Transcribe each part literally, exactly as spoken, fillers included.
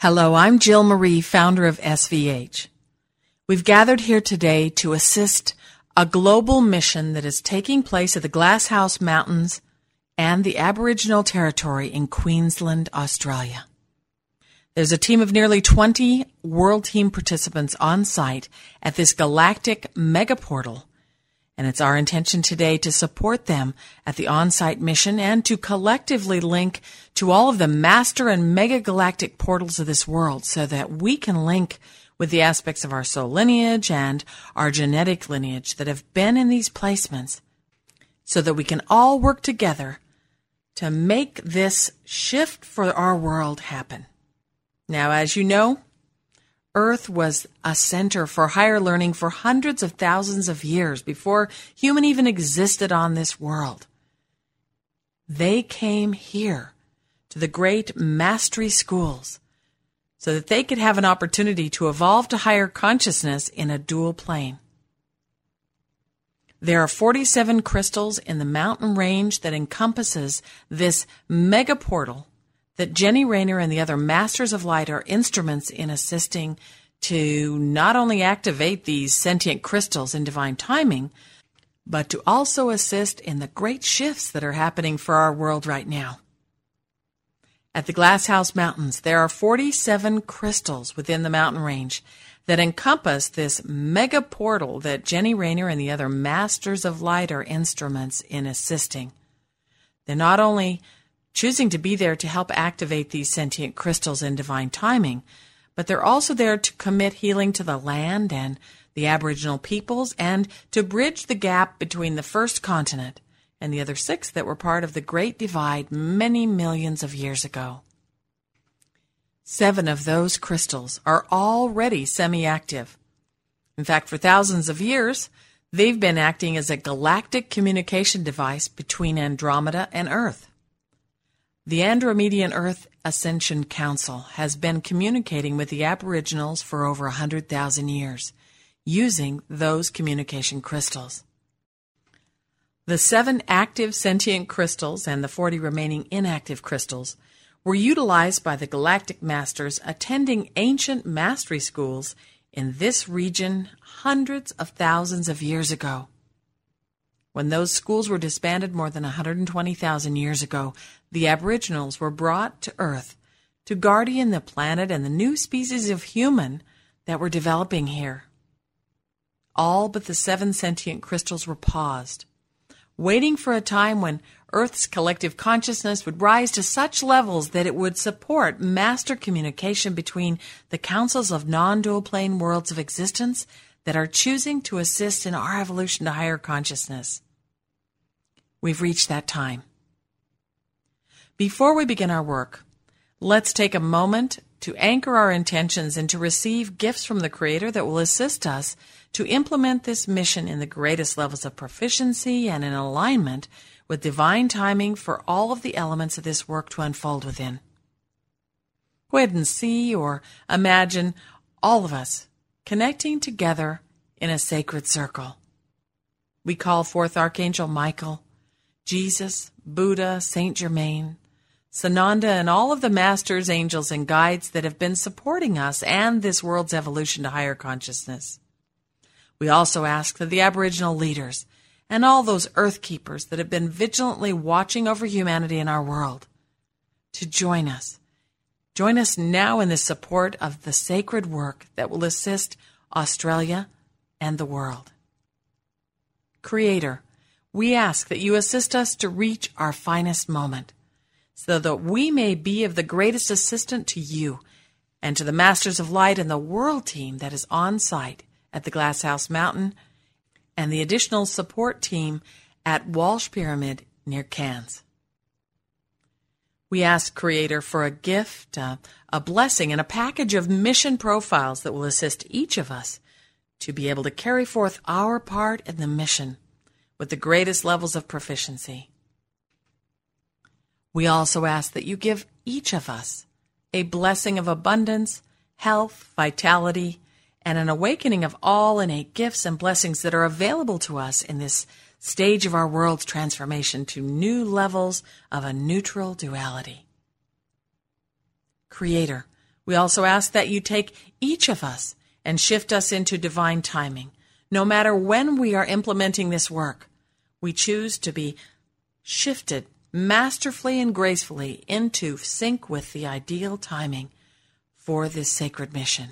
Hello, I'm Jill Marie, founder of S V H. We've gathered here today to assist a global mission that is taking place at the Glasshouse Mountains and the Aboriginal Territory in Queensland, Australia. There's a team of nearly twenty World Team participants on site at this galactic megaportal, and it's our intention today to support them at the on-site mission and to collectively link to all of the master and megagalactic portals of this world so that we can link with the aspects of our soul lineage and our genetic lineage that have been in these placements so that we can all work together to make this shift for our world happen. Now, as you know, Earth was a center for higher learning for hundreds of thousands of years before human even existed on this world. They came here to the great mastery schools so that they could have an opportunity to evolve to higher consciousness in a dual plane. There are forty-seven crystals in the mountain range that encompasses this mega portal that Jenny Rayner and the other Masters of Light are instruments in assisting to not only activate these sentient crystals in divine timing, but to also assist in the great shifts that are happening for our world right now. At the Glasshouse Mountains, there are forty-seven crystals within the mountain range that encompass this mega portal that Jenny Rayner and the other Masters of Light are instruments in assisting. They're not only choosing to be there to help activate these sentient crystals in divine timing, but they're also there to commit healing to the land and the Aboriginal peoples and to bridge the gap between the first continent and the other six that were part of the Great Divide many millions of years ago. Seven of those crystals are already semi-active. In fact, for thousands of years, they've been acting as a galactic communication device between Andromeda and Earth. The Andromedan Earth Ascension Council has been communicating with the Aboriginals for over one hundred thousand years, using those communication crystals. The seven active sentient crystals and the forty remaining inactive crystals were utilized by the galactic masters attending ancient mastery schools in this region hundreds of thousands of years ago. When those schools were disbanded more than one hundred twenty thousand years ago, the Aboriginals were brought to Earth to guardian the planet and the new species of human that were developing here. All but the seven sentient crystals were paused, waiting for a time when Earth's collective consciousness would rise to such levels that it would support master communication between the councils of non-dual plane worlds of existence that are choosing to assist in our evolution to higher consciousness. We've reached that time. Before we begin our work, let's take a moment to anchor our intentions and to receive gifts from the Creator that will assist us to implement this mission in the greatest levels of proficiency and in alignment with divine timing for all of the elements of this work to unfold within. Go ahead and see or imagine all of us connecting together in a sacred circle. We call forth Archangel Michael, Jesus, Buddha, Saint Germain, Sananda, and all of the masters, angels, and guides that have been supporting us and this world's evolution to higher consciousness. We also ask that the Aboriginal leaders and all those earth keepers that have been vigilantly watching over humanity in our world to join us. Join us now in the support of the sacred work that will assist Australia and the world. Creator, we ask that you assist us to reach our finest moment, so that we may be of the greatest assistance to you and to the Masters of Light and the World Team that is on site at the Glasshouse Mountain and the additional support team at Walsh Pyramid near Cairns. We ask Creator for a gift, uh, a blessing, and a package of mission profiles that will assist each of us to be able to carry forth our part in the mission with the greatest levels of proficiency. We also ask that you give each of us a blessing of abundance, health, vitality, and an awakening of all innate gifts and blessings that are available to us in this stage of our world's transformation to new levels of a neutral duality. Creator, We also ask that you take each of us and shift us into divine timing. No matter when we are implementing this work, we choose to be shifted masterfully and gracefully into sync with the ideal timing for this sacred mission.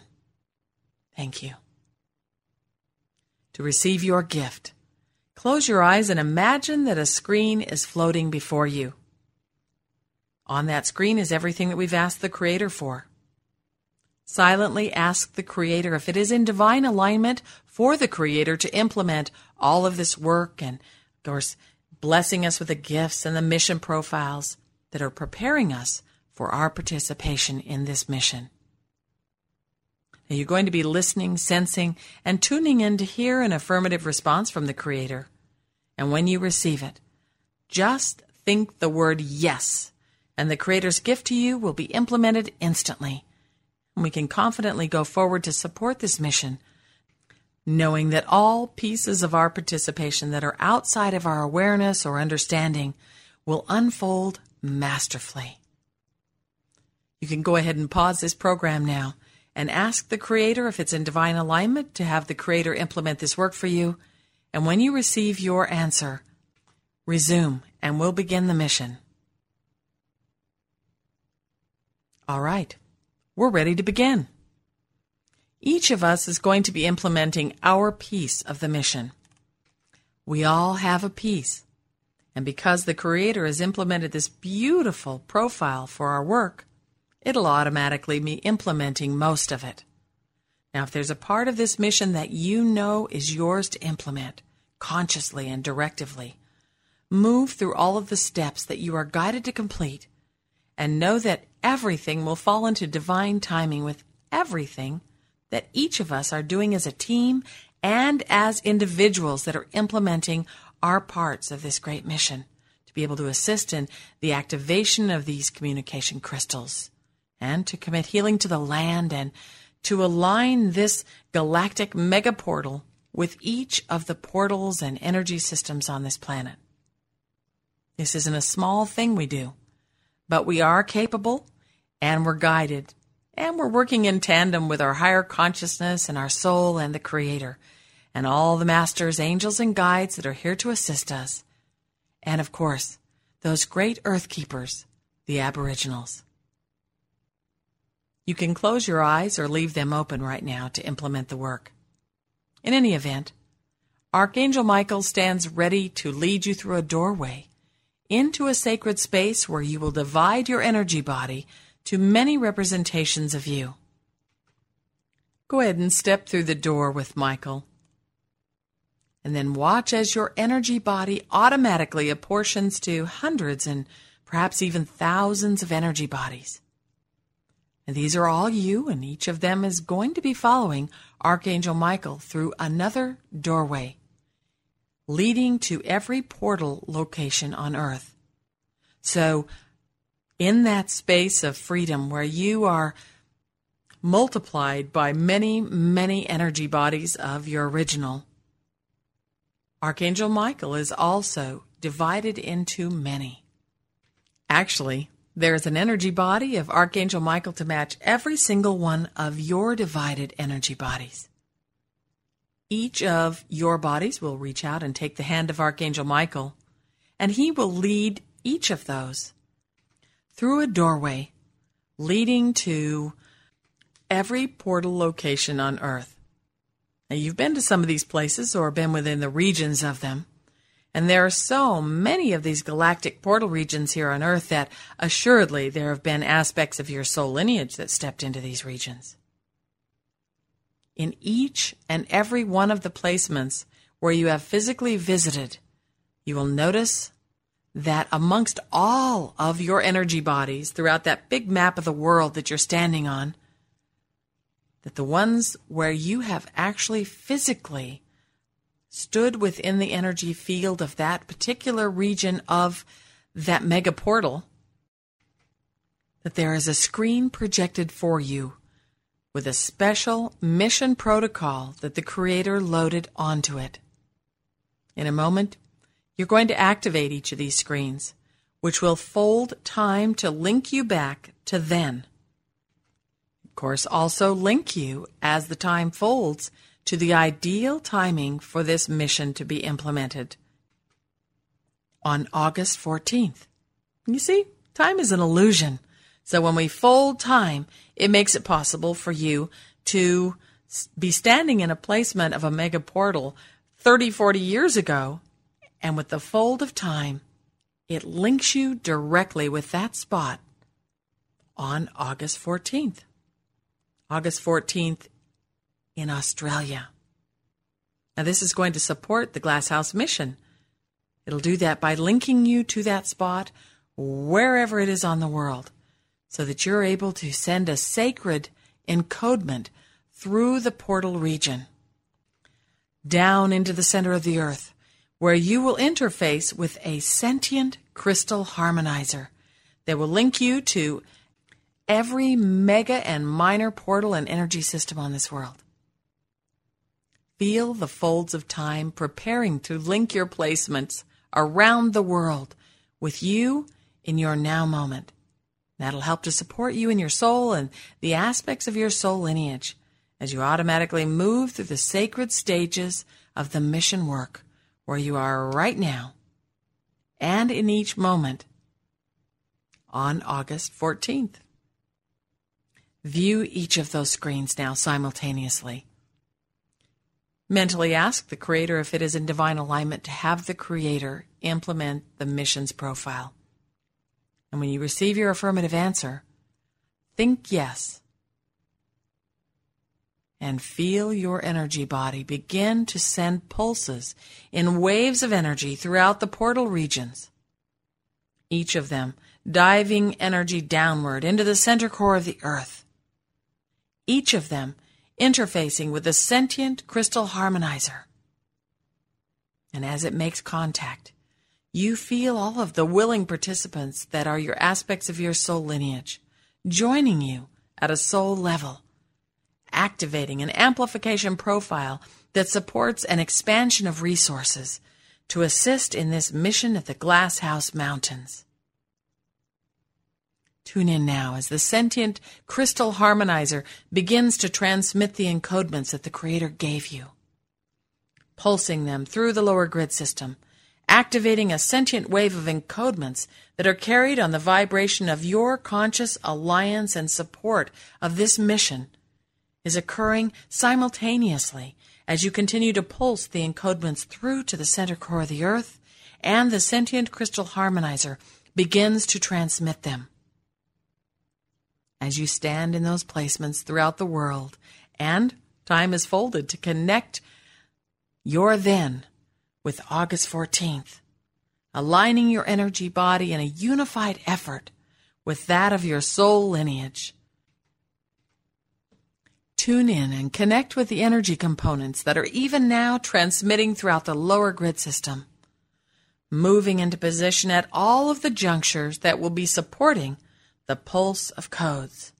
Thank you. To receive your gift, close your eyes and imagine that a screen is floating before you. On that screen is everything that we've asked the Creator for. Silently ask the Creator if it is in divine alignment for the Creator to implement all of this work and, of course, blessing us with the gifts and the mission profiles that are preparing us for our participation in this mission. Now, you're going to be listening, sensing, and tuning in to hear an affirmative response from the Creator. And when you receive it, just think the word yes, and the Creator's gift to you will be implemented instantly. And we can confidently go forward to support this mission, knowing that all pieces of our participation that are outside of our awareness or understanding will unfold masterfully. You can go ahead and pause this program now and ask the Creator if it's in divine alignment to have the Creator implement this work for you. And when you receive your answer, resume and we'll begin the mission. All right, we're ready to begin. Each of us is going to be implementing our piece of the mission. We all have a piece. And because the Creator has implemented this beautiful profile for our work, it'll automatically be implementing most of it. Now, if there's a part of this mission that you know is yours to implement, consciously and directively, move through all of the steps that you are guided to complete, and know that everything will fall into divine timing with everything that each of us are doing as a team and as individuals that are implementing our parts of this great mission to be able to assist in the activation of these communication crystals and to commit healing to the land and to align this galactic mega portal with each of the portals and energy systems on this planet. This isn't a small thing we do, but we are capable and we're guided. And we're working in tandem with our higher consciousness and our soul and the Creator and all the masters, angels, and guides that are here to assist us. And, of course, those great earth keepers, the Aboriginals. You can close your eyes or leave them open right now to implement the work. In any event, Archangel Michael stands ready to lead you through a doorway into a sacred space where you will divide your energy body to many representations of you. Go ahead and step through the door with Michael. And then watch as your energy body automatically apportions to hundreds and perhaps even thousands of energy bodies. And these are all you, and each of them is going to be following Archangel Michael through another doorway, leading to every portal location on Earth. So, in that space of freedom where you are multiplied by many, many energy bodies of your original, Archangel Michael is also divided into many. Actually, there is an energy body of Archangel Michael to match every single one of your divided energy bodies. Each of your bodies will reach out and take the hand of Archangel Michael, and he will lead each of those through a doorway leading to every portal location on Earth. Now, you've been to some of these places or been within the regions of them, and there are so many of these galactic portal regions here on Earth that assuredly there have been aspects of your soul lineage that stepped into these regions. In each and every one of the placements where you have physically visited, you will notice that amongst all of your energy bodies throughout that big map of the world that you're standing on, that the ones where you have actually physically stood within the energy field of that particular region of that mega portal, that there is a screen projected for you with a special mission protocol that the Creator loaded onto it. In a moment, you're going to activate each of these screens, which will fold time to link you back to then. course, also link you as the time folds to the ideal timing for this mission to be implemented on August fourteenth. You see, time is an illusion. So when we fold time, it makes it possible for you to be standing in a placement of a mega portal thirty, forty years ago. And with the fold of time, it links you directly with that spot on August fourteenth. August fourteenth in Australia. Now, this is going to support the Glasshouse mission. It'll do that by linking you to that spot wherever it is on the world, so that you're able to send a sacred encodement through the portal region, down into the center of the earth, where you will interface with a sentient crystal harmonizer that will link you to every mega and minor portal and energy system on this world. Feel the folds of time preparing to link your placements around the world with you in your now moment. That'll help to support you in your soul and the aspects of your soul lineage as you automatically move through the sacred stages of the mission work where you are right now and in each moment on August fourteenth. View each of those screens now simultaneously. Mentally ask the Creator if it is in divine alignment to have the Creator implement the mission's profile. And when you receive your affirmative answer, think yes. And feel your energy body begin to send pulses in waves of energy throughout the portal regions, each of them diving energy downward into the center core of the earth. Each of them interfacing with the sentient crystal harmonizer. And as it makes contact, you feel all of the willing participants that are your aspects of your soul lineage joining you at a soul level, activating an amplification profile that supports an expansion of resources to assist in this mission at the Glasshouse Mountains. Tune in now as the sentient crystal harmonizer begins to transmit the encodements that the Creator gave you, pulsing them through the lower grid system, activating a sentient wave of encodements that are carried on the vibration of your conscious alliance and support of this mission is occurring simultaneously as you continue to pulse the encodements through to the center core of the earth and the sentient crystal harmonizer begins to transmit them. As you stand in those placements throughout the world, and time is folded to connect your then with August fourteenth, aligning your energy body in a unified effort with that of your soul lineage. Tune in and connect with the energy components that are even now transmitting throughout the lower grid system, moving into position at all of the junctures that will be supporting the pulse of codes.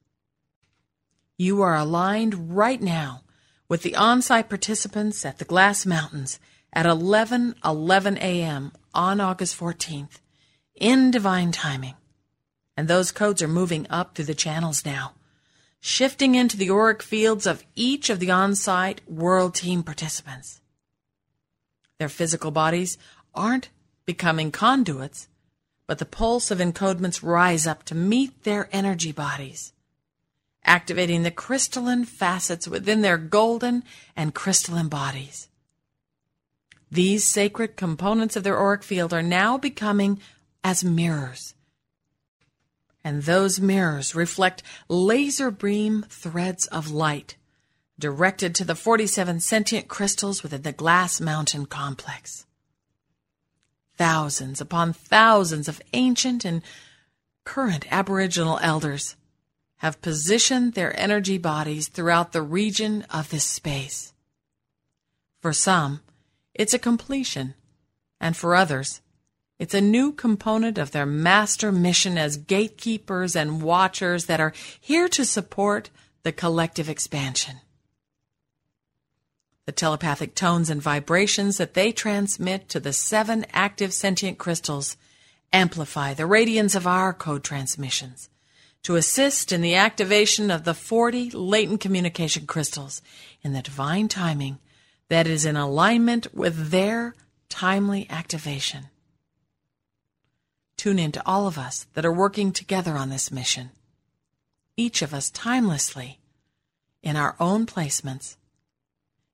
You are aligned right now with the on-site participants at the Glass Mountains at eleven eleven a m on August fourteenth in divine timing. And those codes are moving up through the channels now, shifting into the auric fields of each of the on-site world team participants. Their physical bodies aren't becoming conduits, but the pulse of encodements rise up to meet their energy bodies, activating the crystalline facets within their golden and crystalline bodies. These sacred components of their auric field are now becoming as mirrors, and those mirrors reflect laser beam threads of light directed to the forty-seven sentient crystals within the Glass Mountain complex. Thousands upon thousands of ancient and current Aboriginal elders have positioned their energy bodies throughout the region of this space. For some, it's a completion, and for others, it's a new component of their master mission as gatekeepers and watchers that are here to support the collective expansion. The telepathic tones and vibrations that they transmit to the seven active sentient crystals amplify the radiance of our code transmissions to assist in the activation of the forty latent communication crystals in the divine timing that is in alignment with their timely activation. Tune in to all of us that are working together on this mission, each of us timelessly in our own placements,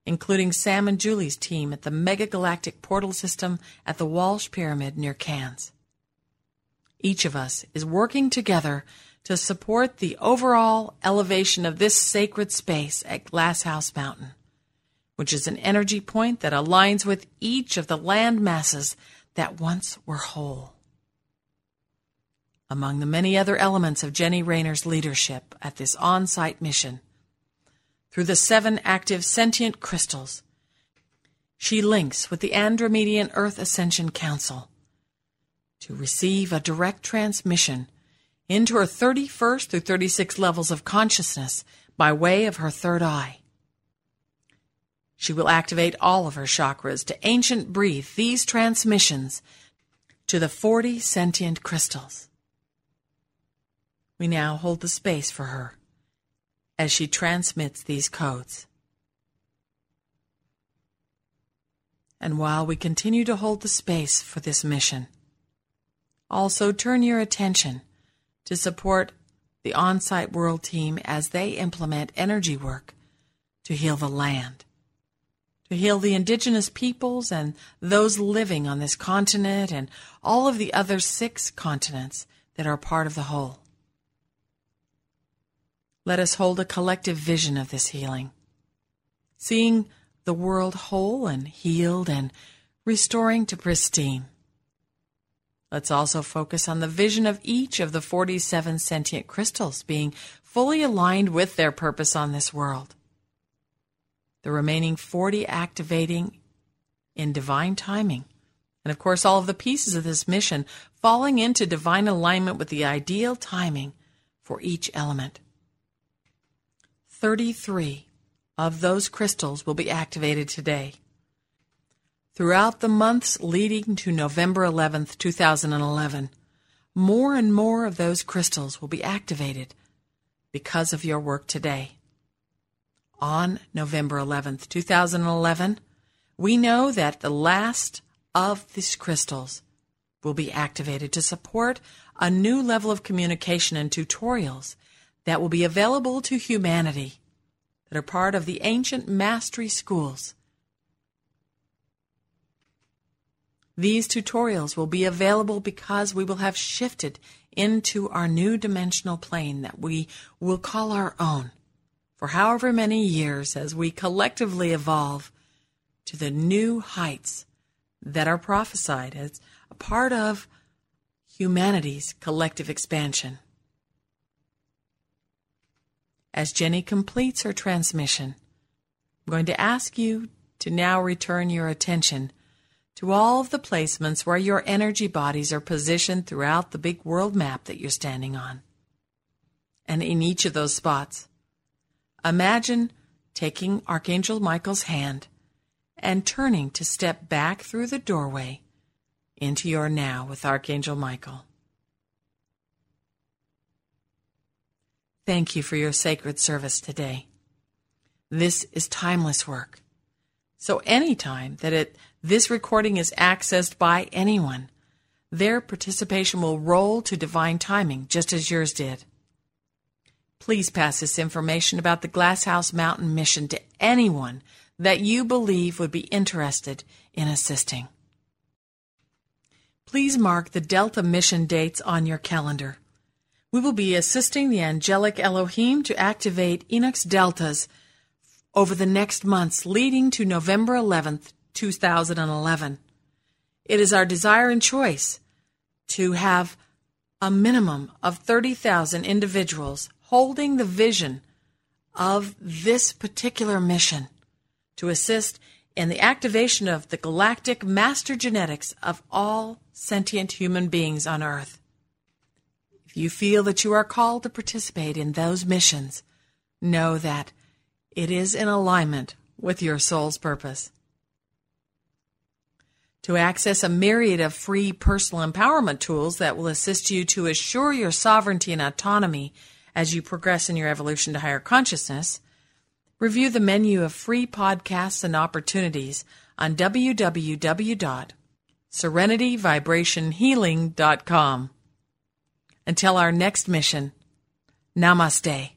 including Sam and Julie's team at the Megagalactic Portal System at the Walsh Pyramid near Cairns. Each of us is working together to support the overall elevation of this sacred space at Glasshouse Mountain, which is an energy point that aligns with each of the land masses that once were whole. Among the many other elements of Jenny Rayner's leadership at this on-site mission, through the seven active sentient crystals, she links with the Andromedan Earth Ascension Council to receive a direct transmission into her thirty-first through thirty-six levels of consciousness by way of her third eye. She will activate all of her chakras to ancient breathe these transmissions to the forty sentient crystals. We now hold the space for her as she transmits these codes. And while we continue to hold the space for this mission, also turn your attention to support the on-site world team as they implement energy work to heal the land, to heal the indigenous peoples and those living on this continent and all of the other six continents that are part of the whole. Let us hold a collective vision of this healing, seeing the world whole and healed and restoring to pristine. Let's also focus on the vision of each of the forty-seven sentient crystals being fully aligned with their purpose on this world. The remaining forty activating in divine timing. And of course, all of the pieces of this mission falling into divine alignment with the ideal timing for each element. thirty-three of those crystals will be activated today. Throughout the months leading to November eleventh, two thousand eleven, more and more of those crystals will be activated because of your work today. On November eleventh, two thousand eleven, we know that the last of these crystals will be activated to support a new level of communication and tutorials that will be available to humanity that are part of the ancient mastery schools. These tutorials will be available because we will have shifted into our new dimensional plane that we will call our own for however many years as we collectively evolve to the new heights that are prophesied as a part of humanity's collective expansion. As Jenny completes her transmission, I'm going to ask you to now return your attention to all of the placements where your energy bodies are positioned throughout the big world map that you're standing on. And in each of those spots, imagine taking Archangel Michael's hand and turning to step back through the doorway into your now with Archangel Michael. Thank you for your sacred service today. This is timeless work. So any time that it this recording is accessed by anyone, their participation will roll to divine timing, just as yours did. Please pass this information about the Glasshouse Mountain mission to anyone that you believe would be interested in assisting. Please mark the Delta mission dates on your calendar. We will be assisting the Angelic Elohim to activate Enoch's deltas over the next months leading to November eleventh, two thousand eleven. It is our desire and choice to have a minimum of thirty thousand individuals holding the vision of this particular mission to assist in the activation of the galactic master genetics of all sentient human beings on Earth. If you feel that you are called to participate in those missions, know that it is in alignment with your soul's purpose. To access a myriad of free personal empowerment tools that will assist you to assure your sovereignty and autonomy as you progress in your evolution to higher consciousness, review the menu of free podcasts and opportunities on w w w dot serenity vibration healing dot com. Until our next mission, Namaste.